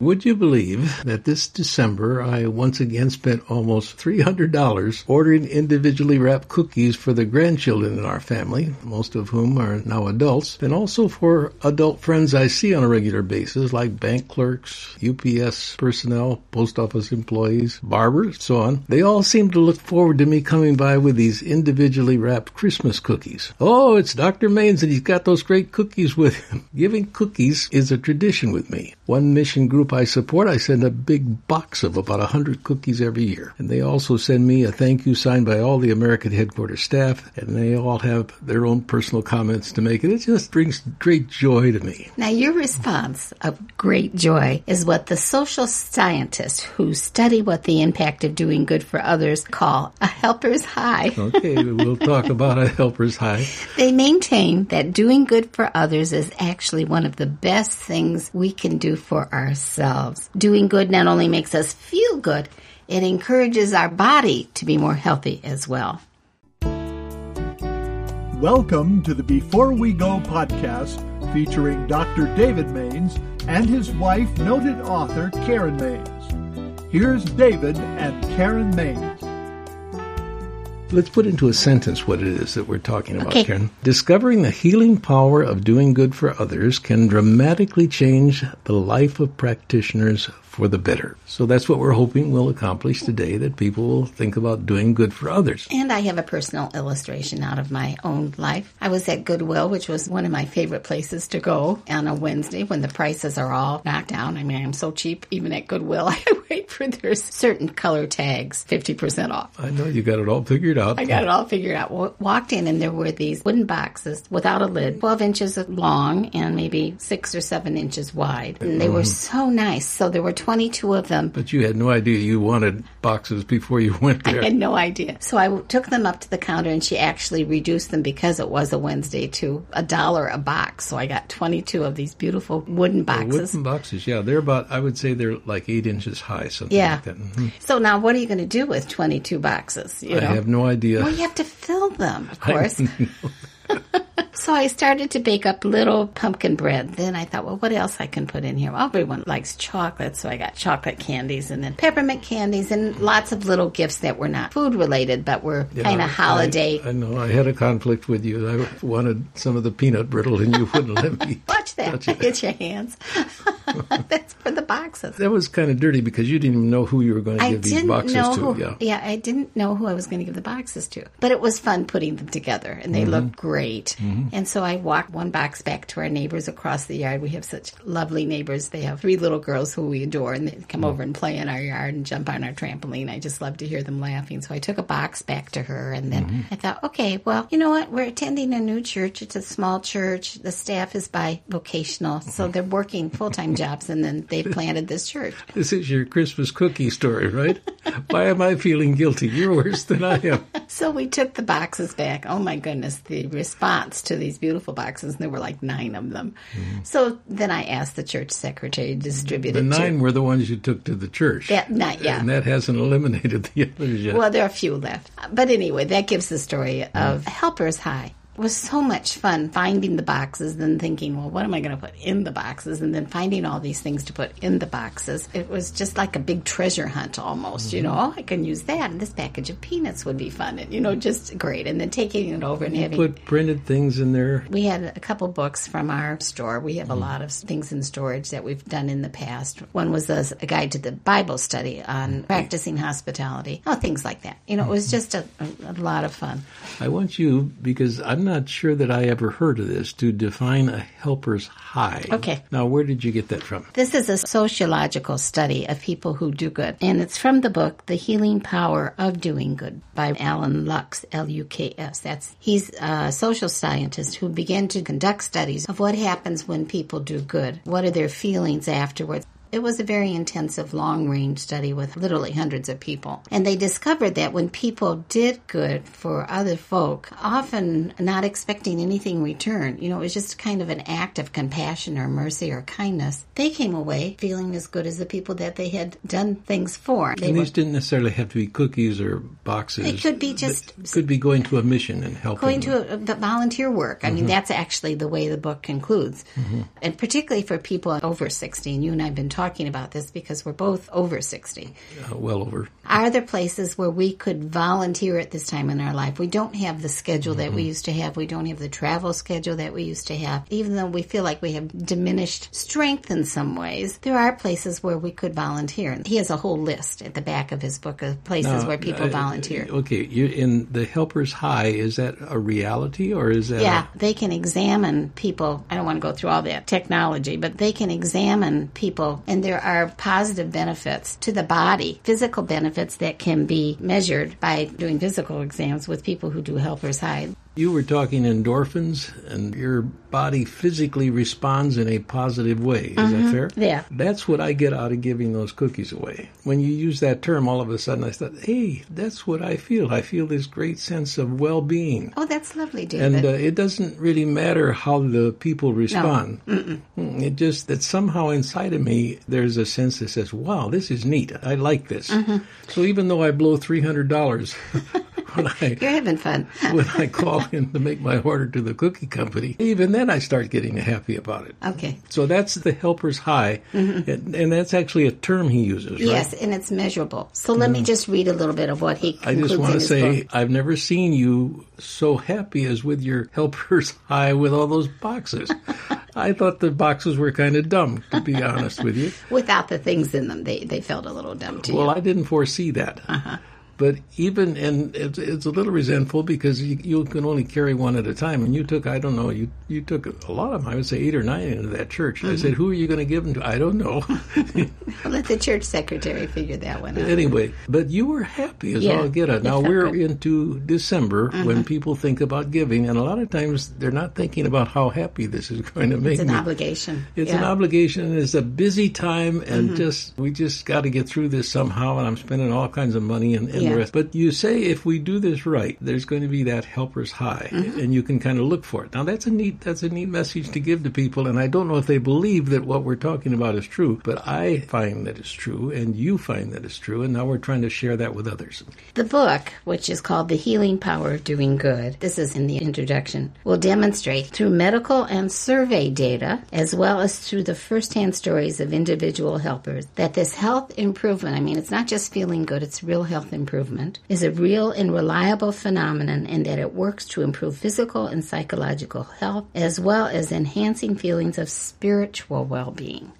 Would you believe that this December I once again spent almost $300 ordering individually wrapped cookies for the grandchildren in our family, most of whom are now adults, and also for adult friends I see on a regular basis, like bank clerks, UPS personnel, post office employees, barbers, so on. They all seem to look forward to me coming by with these individually wrapped Christmas cookies. Oh, it's Dr. Maines and he's got those great cookies with him. Giving cookies is a tradition with me. One mission group I support, I send a big box of about 100 cookies every year. And they also send me a thank you signed by all the American headquarters staff, and they all have their own personal comments to make. And it just brings great joy to me. Now, your response of great joy is what the social scientists who study what the impact of doing good for others call a helper's high. Okay, we'll talk about a helper's high. They maintain that doing good for others is actually one of the best things we can do for ourselves. Doing good not only makes us feel good, it encourages our body to be more healthy as well. Welcome to the Before We Go podcast featuring Dr. David Maines and his wife, noted author Karen Maines. Here's David and Karen Maines. Let's put into a sentence what it is that we're talking about, okay, Karen. Discovering the healing power of doing good for others can dramatically change the life of practitioners for the better. So that's what we're hoping we'll accomplish today, that people will think about doing good for others. And I have a personal illustration out of my own life. I was at Goodwill, which was one of my favorite places to go on a Wednesday when the prices are all knocked down. I mean, I'm so cheap, even at Goodwill, I wait for their certain color tags, 50% off. I know, you got it all figured out. I got it all figured out. Walked in and there were these wooden boxes without a lid, 12 inches long and maybe 6 or 7 inches wide. And they were so nice. So there were 22 of them. But you had no idea you wanted boxes before you went there. I had no idea. So I took them up to the counter and she actually reduced them, because it was a Wednesday, to $1 a box. So I got 22 of these beautiful wooden boxes. The wooden boxes, yeah. They're about, I would say they're like 8 inches high, something like that. Mm-hmm. So now what are you going to do with 22 boxes? You know? I have no idea. Well, you have to fill them, of course. So I started to bake up little pumpkin bread. Then I thought, well, what else I can put in here? Well, everyone likes chocolate, so I got chocolate candies and then peppermint candies and lots of little gifts that were not food-related but were kind of holiday. I know. I had a conflict with you. I wanted some of the peanut brittle and you wouldn't let me. Watch that. Get your hands. That's for the boxes. That was kind of dirty because you didn't even know who you were going to give these boxes to. Yeah, I didn't know who I was going to give the boxes to. But it was fun putting them together, and they looked great. Mm-hmm. And so I walked one box back to our neighbors across the yard. We have such lovely neighbors. They have 3 little girls who we adore, and they come over and play in our yard and jump on our trampoline. I just love to hear them laughing. So I took a box back to her, and then I thought, okay, well, you know what? We're attending a new church. It's a small church. The staff is bivocational, so they're working full-time jobs, and then they planted this church. This is your Christmas cookie story, right? Why am I feeling guilty? You're worse than I am. So we took the boxes back. Oh, my goodness, the response to these beautiful boxes, and there were like 9 of them. Mm. So then I asked the church secretary to distribute it. The 9 were the ones you took to the church. And that hasn't eliminated the others yet. Well, there are a few left. But anyway, that gives the story of helper's high. It was so much fun finding the boxes, then thinking, well, what am I going to put in the boxes? And then finding all these things to put in the boxes. It was just like a big treasure hunt almost, you know. Oh, I can use that, and this package of peanuts would be fun, and, you know, just great. And then taking it over and having... You put printed things in there. We had a couple books from our store. We have a lot of things in storage that we've done in the past. One was a guide to the Bible study on practicing hospitality. Oh, things like that. You know, it was just a lot of fun. I want you, because I'm not sure that I ever heard of this, to define a helper's high. Okay. Now, where did you get that from? This is a sociological study of people who do good, and it's from the book The Healing Power of Doing Good by Alan Lux, L-U-K-S. He's a social scientist who began to conduct studies of what happens when people do good. What are their feelings afterwards? It was a very intensive long-range study with literally hundreds of people. And they discovered that when people did good for other folk, often not expecting anything in return, you know, it was just kind of an act of compassion or mercy or kindness, they came away feeling as good as the people that they had done things for. And these didn't necessarily have to be cookies or boxes. It could be just... It could be going to a mission and helping. Going to the volunteer work. I mean, that's actually the way the book concludes. And particularly for people over 60, and you and I have been talking talking about this because we're both over 60. Well over. Are there places where we could volunteer at this time in our life? We don't have the schedule that we used to have. We don't have the travel schedule that we used to have. Even though we feel like we have diminished strength in some ways, there are places where we could volunteer. And he has a whole list at the back of his book of places where people volunteer. Okay. In the Helpers High, is that a reality or is that... Yeah, they can examine people. I don't want to go through all that technology, but they can examine people, and there are positive benefits to the body, physical benefits that can be measured by doing physical exams with people who do Helpers High. You were talking endorphins, and your body physically responds in a positive way. Is that fair? Yeah. That's what I get out of giving those cookies away. When you use that term, all of a sudden I thought, hey, that's what I feel. I feel this great sense of well-being. Oh, that's lovely, David. And it doesn't really matter how the people respond. No. It just, that somehow inside of me, there's a sense that says, wow, this is neat. I like this. So even though I blow $300... You're having fun. When I call in to make my order to the cookie company, even then I start getting happy about it. Okay. So that's the Helper's High, and that's actually a term he uses, right? Yes, and it's measurable. So let me just read a little bit of what he concludes in his book. I just want to say, I've never seen you so happy as with your Helper's High with all those boxes. I thought the boxes were kind of dumb, to be honest with you. Without the things in them, they felt a little dumb to you. Well, I didn't foresee that. But even, and it's a little resentful because you can only carry one at a time. And you took, I don't know, you took a lot of them. I would say 8 or 9 into that church. I said, who are you going to give them to? I don't know. I'll let the church secretary figure that one out. Anyway, but you were happy as all get out. Now we're into December when people think about giving. And a lot of times they're not thinking about how happy this is going to make me. It's an obligation. It's an obligation. It's a busy time. And we just got to get through this somehow. And I'm spending all kinds of money and but you say if we do this right, there's going to be that Helper's High, and you can kind of look for it. Now, that's a neat message to give to people, and I don't know if they believe that what we're talking about is true, but I find that it's true, and you find that it's true, and now we're trying to share that with others. The book, which is called The Healing Power of Doing Good, this is in the introduction, will demonstrate through medical and survey data, as well as through the firsthand stories of individual helpers, that this health improvement, I mean, it's not just feeling good, it's real health improvement, is a real and reliable phenomenon, and that it works to improve physical and psychological health as well as enhancing feelings of spiritual well-being.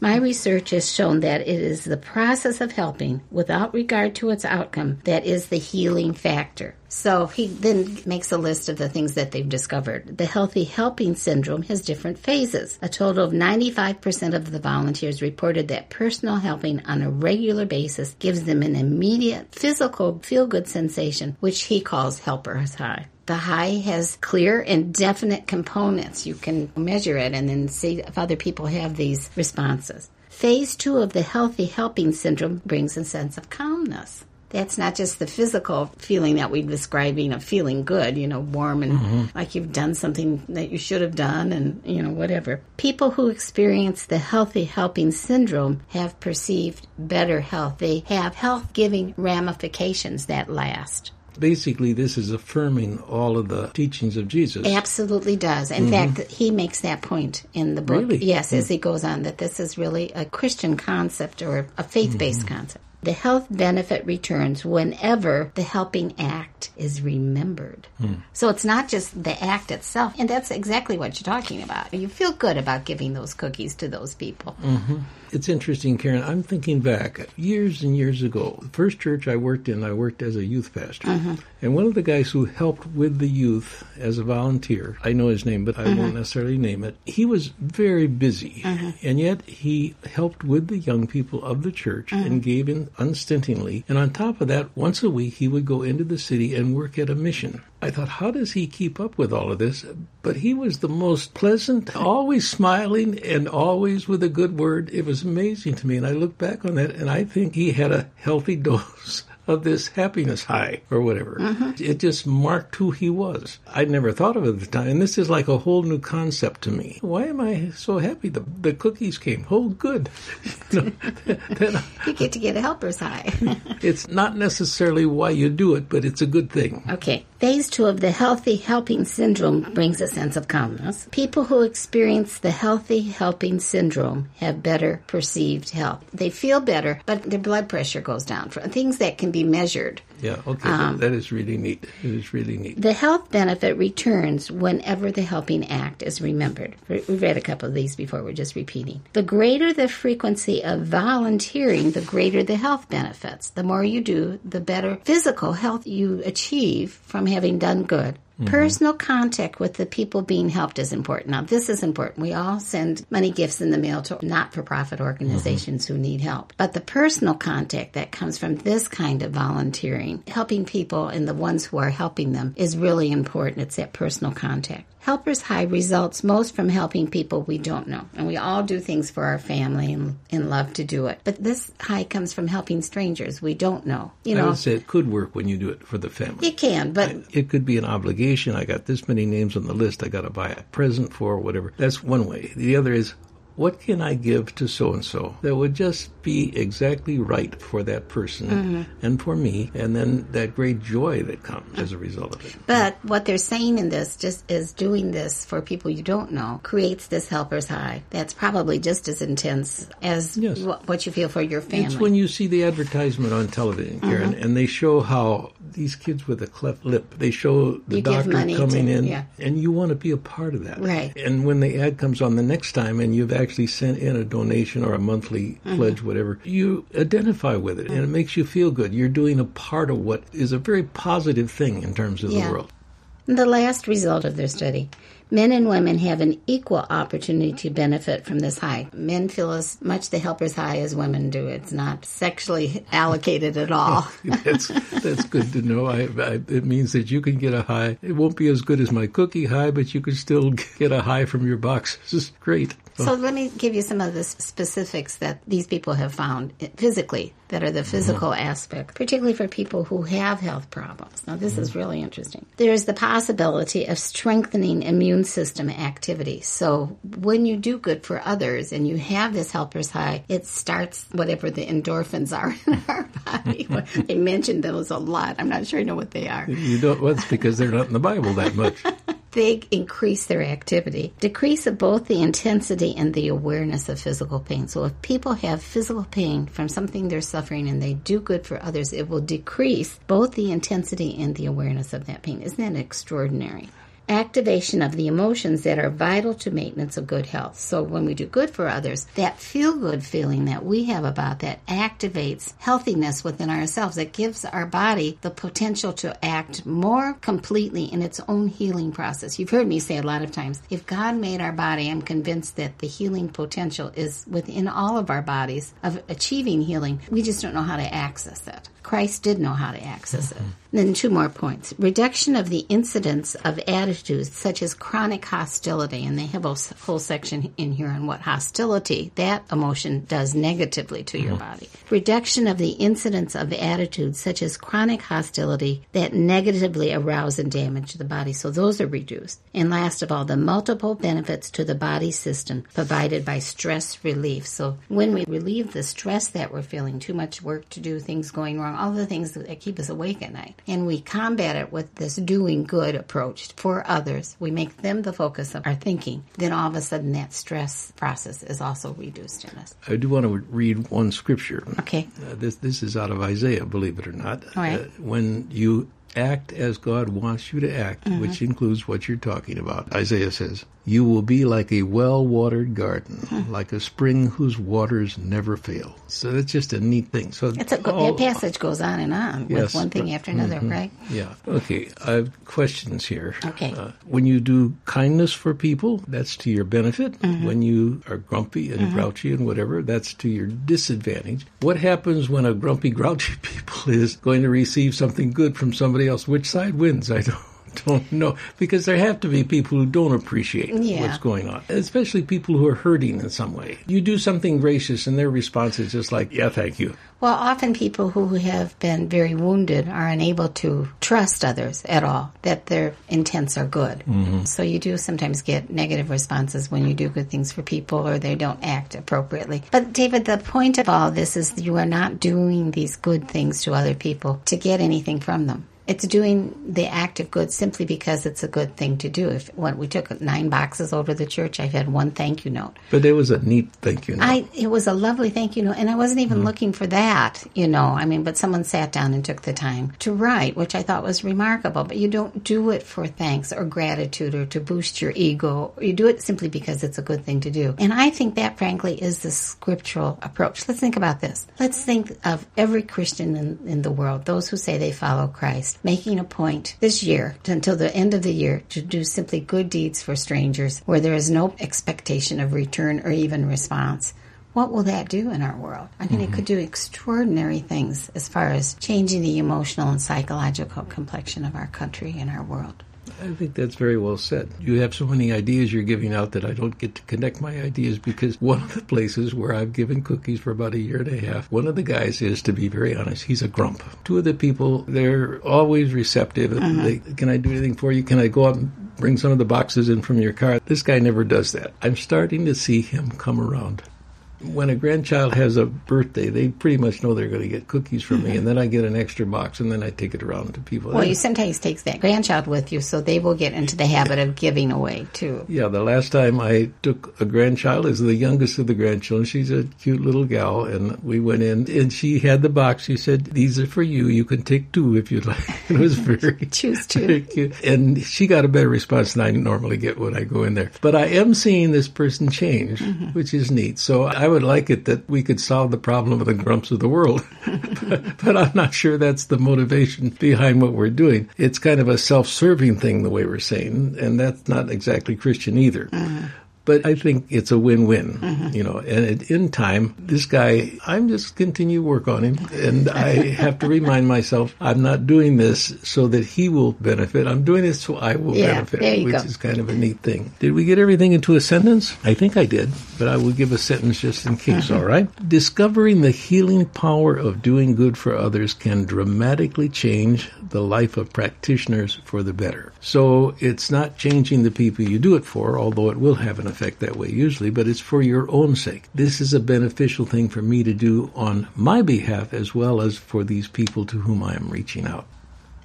My research has shown that it is the process of helping without regard to its outcome that is the healing factor. So he then makes a list of the things that they've discovered. The healthy helping syndrome has different phases. A total of 95% of the volunteers reported that personal helping on a regular basis gives them an immediate physical feel-good sensation, which he calls Helper's High. The high has clear and definite components. You can measure it and then see if other people have these responses. Phase 2 of the healthy helping syndrome brings a sense of calmness. That's not just the physical feeling that we're describing of feeling good, warm and like you've done something that you should have done and, whatever. People who experience the healthy helping syndrome have perceived better health. They have health-giving ramifications that last. Basically, this is affirming all of the teachings of Jesus. Absolutely does. In fact, he makes that point in the book. Really? Yes, as he goes on, that this is really a Christian concept or a faith-based concept. The health benefit returns whenever the helping act is remembered. So it's not just the act itself, and that's exactly what you're talking about. You feel good about giving those cookies to those people. It's interesting, Karen. I'm thinking back years and years ago. The first church I worked in, I worked as a youth pastor. And one of the guys who helped with the youth as a volunteer, I know his name, but I won't necessarily name it. He was very busy, and yet he helped with the young people of the church and gave in unstintingly. And on top of that, once a week, he would go into the city and work at a mission. I thought, how does he keep up with all of this? But he was the most pleasant, always smiling, and always with a good word. It was amazing to me, and I look back on that, and I think he had a healthy dose of this happiness high or whatever. Mm-hmm. It just marked who he was. I'd never thought of it at the time. And this is like a whole new concept to me. Why am I so happy? The cookies came. Oh, good. You know, then, you get to get a helper's high. It's not necessarily why you do it, but it's a good thing. Okay. Phase 2 of the healthy helping syndrome brings a sense of calmness. People who experience the healthy helping syndrome have better perceived health. They feel better, but their blood pressure goes down. Things that can be measured. Yeah, okay. That is really neat. It is really neat. The health benefit returns whenever the helping act is remembered. We've read a couple of these before. We're just repeating. The greater the frequency of volunteering, the greater the health benefits. The more you do, the better physical health you achieve from having done good. Mm-hmm. Personal contact with the people being helped is important. Now, this is important. We all send money gifts in the mail to not-for-profit organizations mm-hmm. who need help. But the personal contact that comes from this kind of volunteering, helping people and the ones who are helping them, is really important. It's that personal contact. Helper's High results most from helping people we don't know. And we all do things for our family and love to do it. But this high comes from helping strangers we don't know. You know, I would say it could work when you do it for the family. It can, but... It could be an obligation. I got this many names on the list. I got to buy a present for whatever. That's one way. The other is... what can I give to so-and-so that would just be exactly right for that person mm-hmm. and for me, and then that great joy that comes as a result of it. But what they're saying in this just is doing this for people you don't know creates this helper's high that's probably just as intense as yes. what you feel for your family. It's when you see the advertisement on television, Karen, mm-hmm. and they show how these kids with a cleft lip, they show the doctor coming in, yeah. and you want to be a part of that. Right. And when the ad comes on the next time and you've actually sent in a donation or a monthly mm-hmm. pledge, whatever, you identify with it mm-hmm. and it makes you feel good. You're doing a part of what is a very positive thing in terms of yeah. the world. And the last result of their study, men and women have an equal opportunity to benefit from this high. Men feel as much the helper's high as women do. It's not sexually allocated at all. That's good to know. It means that you can get a high. It won't be as good as my cookie high, but you can still get a high from your boxes. Great. So let me give you some of the specifics that these people have found physically, that are the physical mm-hmm. aspect, particularly for people who have health problems. Now, this mm-hmm. is really interesting. There is the possibility of strengthening immune system activity. So when you do good for others and you have this helper's high, it starts whatever the endorphins are in our body. They mentioned those a lot. I'm not sure I know what they are. You don't. Well, it's because they're not in the Bible that much. They increase their activity, decrease of both the intensity and the awareness of physical pain. So if people have physical pain from something they're suffering and they do good for others, it will decrease both the intensity and the awareness of that pain. Isn't that extraordinary? Activation of the emotions that are vital to maintenance of good health. So when we do good for others, that feel-good feeling that we have about that activates healthiness within ourselves. It gives our body the potential to act more completely in its own healing process. You've heard me say a lot of times, if God made our body, I'm convinced that the healing potential is within all of our bodies of achieving healing. We just don't know how to access it. Christ did know how to access it. Then 2 more points. Reduction of the incidence of attitudes such as chronic hostility, and they have a whole section in here on what hostility, that emotion, does negatively to your body. Reduction of the incidence of attitudes such as chronic hostility that negatively arouse and damage the body. So those are reduced. And last of all, the multiple benefits to the body system provided by stress relief. So when we relieve the stress that we're feeling, too much work to do, things going wrong, all the things that keep us awake at night. And we combat it with this doing good approach for others. We make them the focus of our thinking. Then all of a sudden that stress process is also reduced in us. I do want to read one scripture. Okay. This is out of Isaiah, believe it or not. All right. When you act as God wants you to act, mm-hmm. which includes what you're talking about, Isaiah says, you will be like a well-watered garden, mm-hmm. like a spring whose waters never fail. So that's just a neat thing. So that passage goes on yes, with one thing after another, mm-hmm. right? Yeah. Okay, I have questions here. Okay. When you do kindness for people, that's to your benefit. Mm-hmm. When you are grumpy and mm-hmm. grouchy and whatever, that's to your disadvantage. What happens when a grumpy, grouchy people is going to receive something good from somebody else? Which side wins? I don't don't know, because there have to be people who don't appreciate what's going on, especially people who are hurting in some way. You do something gracious and their response is just like, yeah, thank you. Well, often people who have been very wounded are unable to trust others at all, that their intents are good. Mm-hmm. So you do sometimes get negative responses when you do good things for people or they don't act appropriately. But David, the point of all this is you are not doing these good things to other people to get anything from them. It's doing the act of good simply because it's a good thing to do. If when we took 9 boxes over to the church, I've had one thank you note. But it was a neat thank you note. It was a lovely thank you note, and I wasn't even looking for that, but someone sat down and took the time to write, which I thought was remarkable. But you don't do it for thanks or gratitude or to boost your ego. You do it simply because it's a good thing to do. And I think that, frankly, is the scriptural approach. Let's think about this. Let's think of every Christian in the world, those who say they follow Christ, making a point this year until the end of the year to do simply good deeds for strangers where there is no expectation of return or even response. What will that do in our world? I mean, it could do extraordinary things as far as changing the emotional and psychological complexion of our country and our world. I think that's very well said. You have so many ideas you're giving out that I don't get to connect my ideas, because one of the places where I've given cookies for about a year and a half, one of the guys is, to be very honest, he's a grump. Two of the people, they're always receptive. Uh-huh. Can I do anything for you? Can I go out and bring some of the boxes in from your car? This guy never does that. I'm starting to see him come around. When a grandchild has a birthday, they pretty much know they're going to get cookies from me, and then I get an extra box, and then I take it around to people. Well, you sometimes take that grandchild with you, so they will get into the habit of giving away, too. Yeah, the last time I took a grandchild, is the youngest of the grandchildren. She's a cute little gal, and we went in, and she had the box. She said, these are for you. You can take 2 if you'd like. It was very, Choose two. Very cute. And she got a better response than I normally get when I go in there. But I am seeing this person change, which is neat. So I would like it that we could solve the problem of the grumps of the world, but I'm not sure that's the motivation behind what we're doing. It's kind of a self-serving thing, the way we're saying, and that's not exactly Christian either. Uh-huh. But I think it's a win-win, and in time, this guy, I'm just continue work on him. And I have to remind myself, I'm not doing this so that he will benefit. I'm doing this so I will benefit, which is kind of a neat thing. Did we get everything into a sentence? I think I did, but I will give a sentence just in case, all right? Discovering the healing power of doing good for others can dramatically change the life of practitioners for the better. So it's not changing the people you do it for, although it will have an effect that way usually, but it's for your own sake. This is a beneficial thing for me to do on my behalf as well as for these people to whom I am reaching out.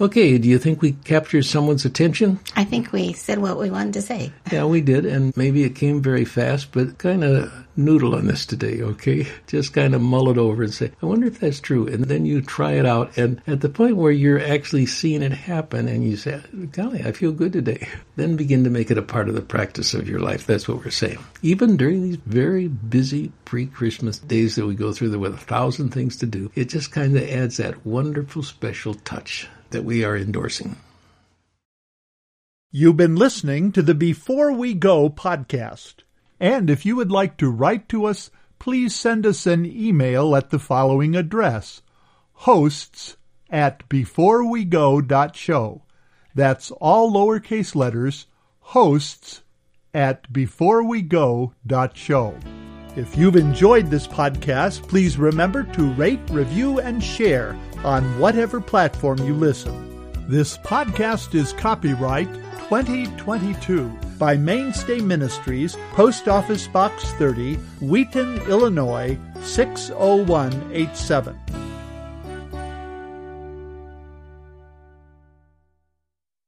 Okay, do you think we captured someone's attention? I think we said what we wanted to say. Yeah, we did, and maybe it came very fast, but kind of noodle on this today, okay? Just kind of mull it over and say, I wonder if that's true, and then you try it out, and at the point where you're actually seeing it happen, and you say, golly, I feel good today, then begin to make it a part of the practice of your life. That's what we're saying. Even during these very busy pre-Christmas days that we go through there with 1,000 things to do, it just kind of adds that wonderful special touch that we are endorsing. You've been listening to the Before We Go podcast. And if you would like to write to us, please send us an email at the following address, hosts@beforewego.show. That's all lowercase letters, hosts@beforewego.show. If you've enjoyed this podcast, please remember to rate, review, and share on whatever platform you listen. This podcast is copyright 2022 by Mainstay Ministries, Post Office Box 30, Wheaton, Illinois, 60187.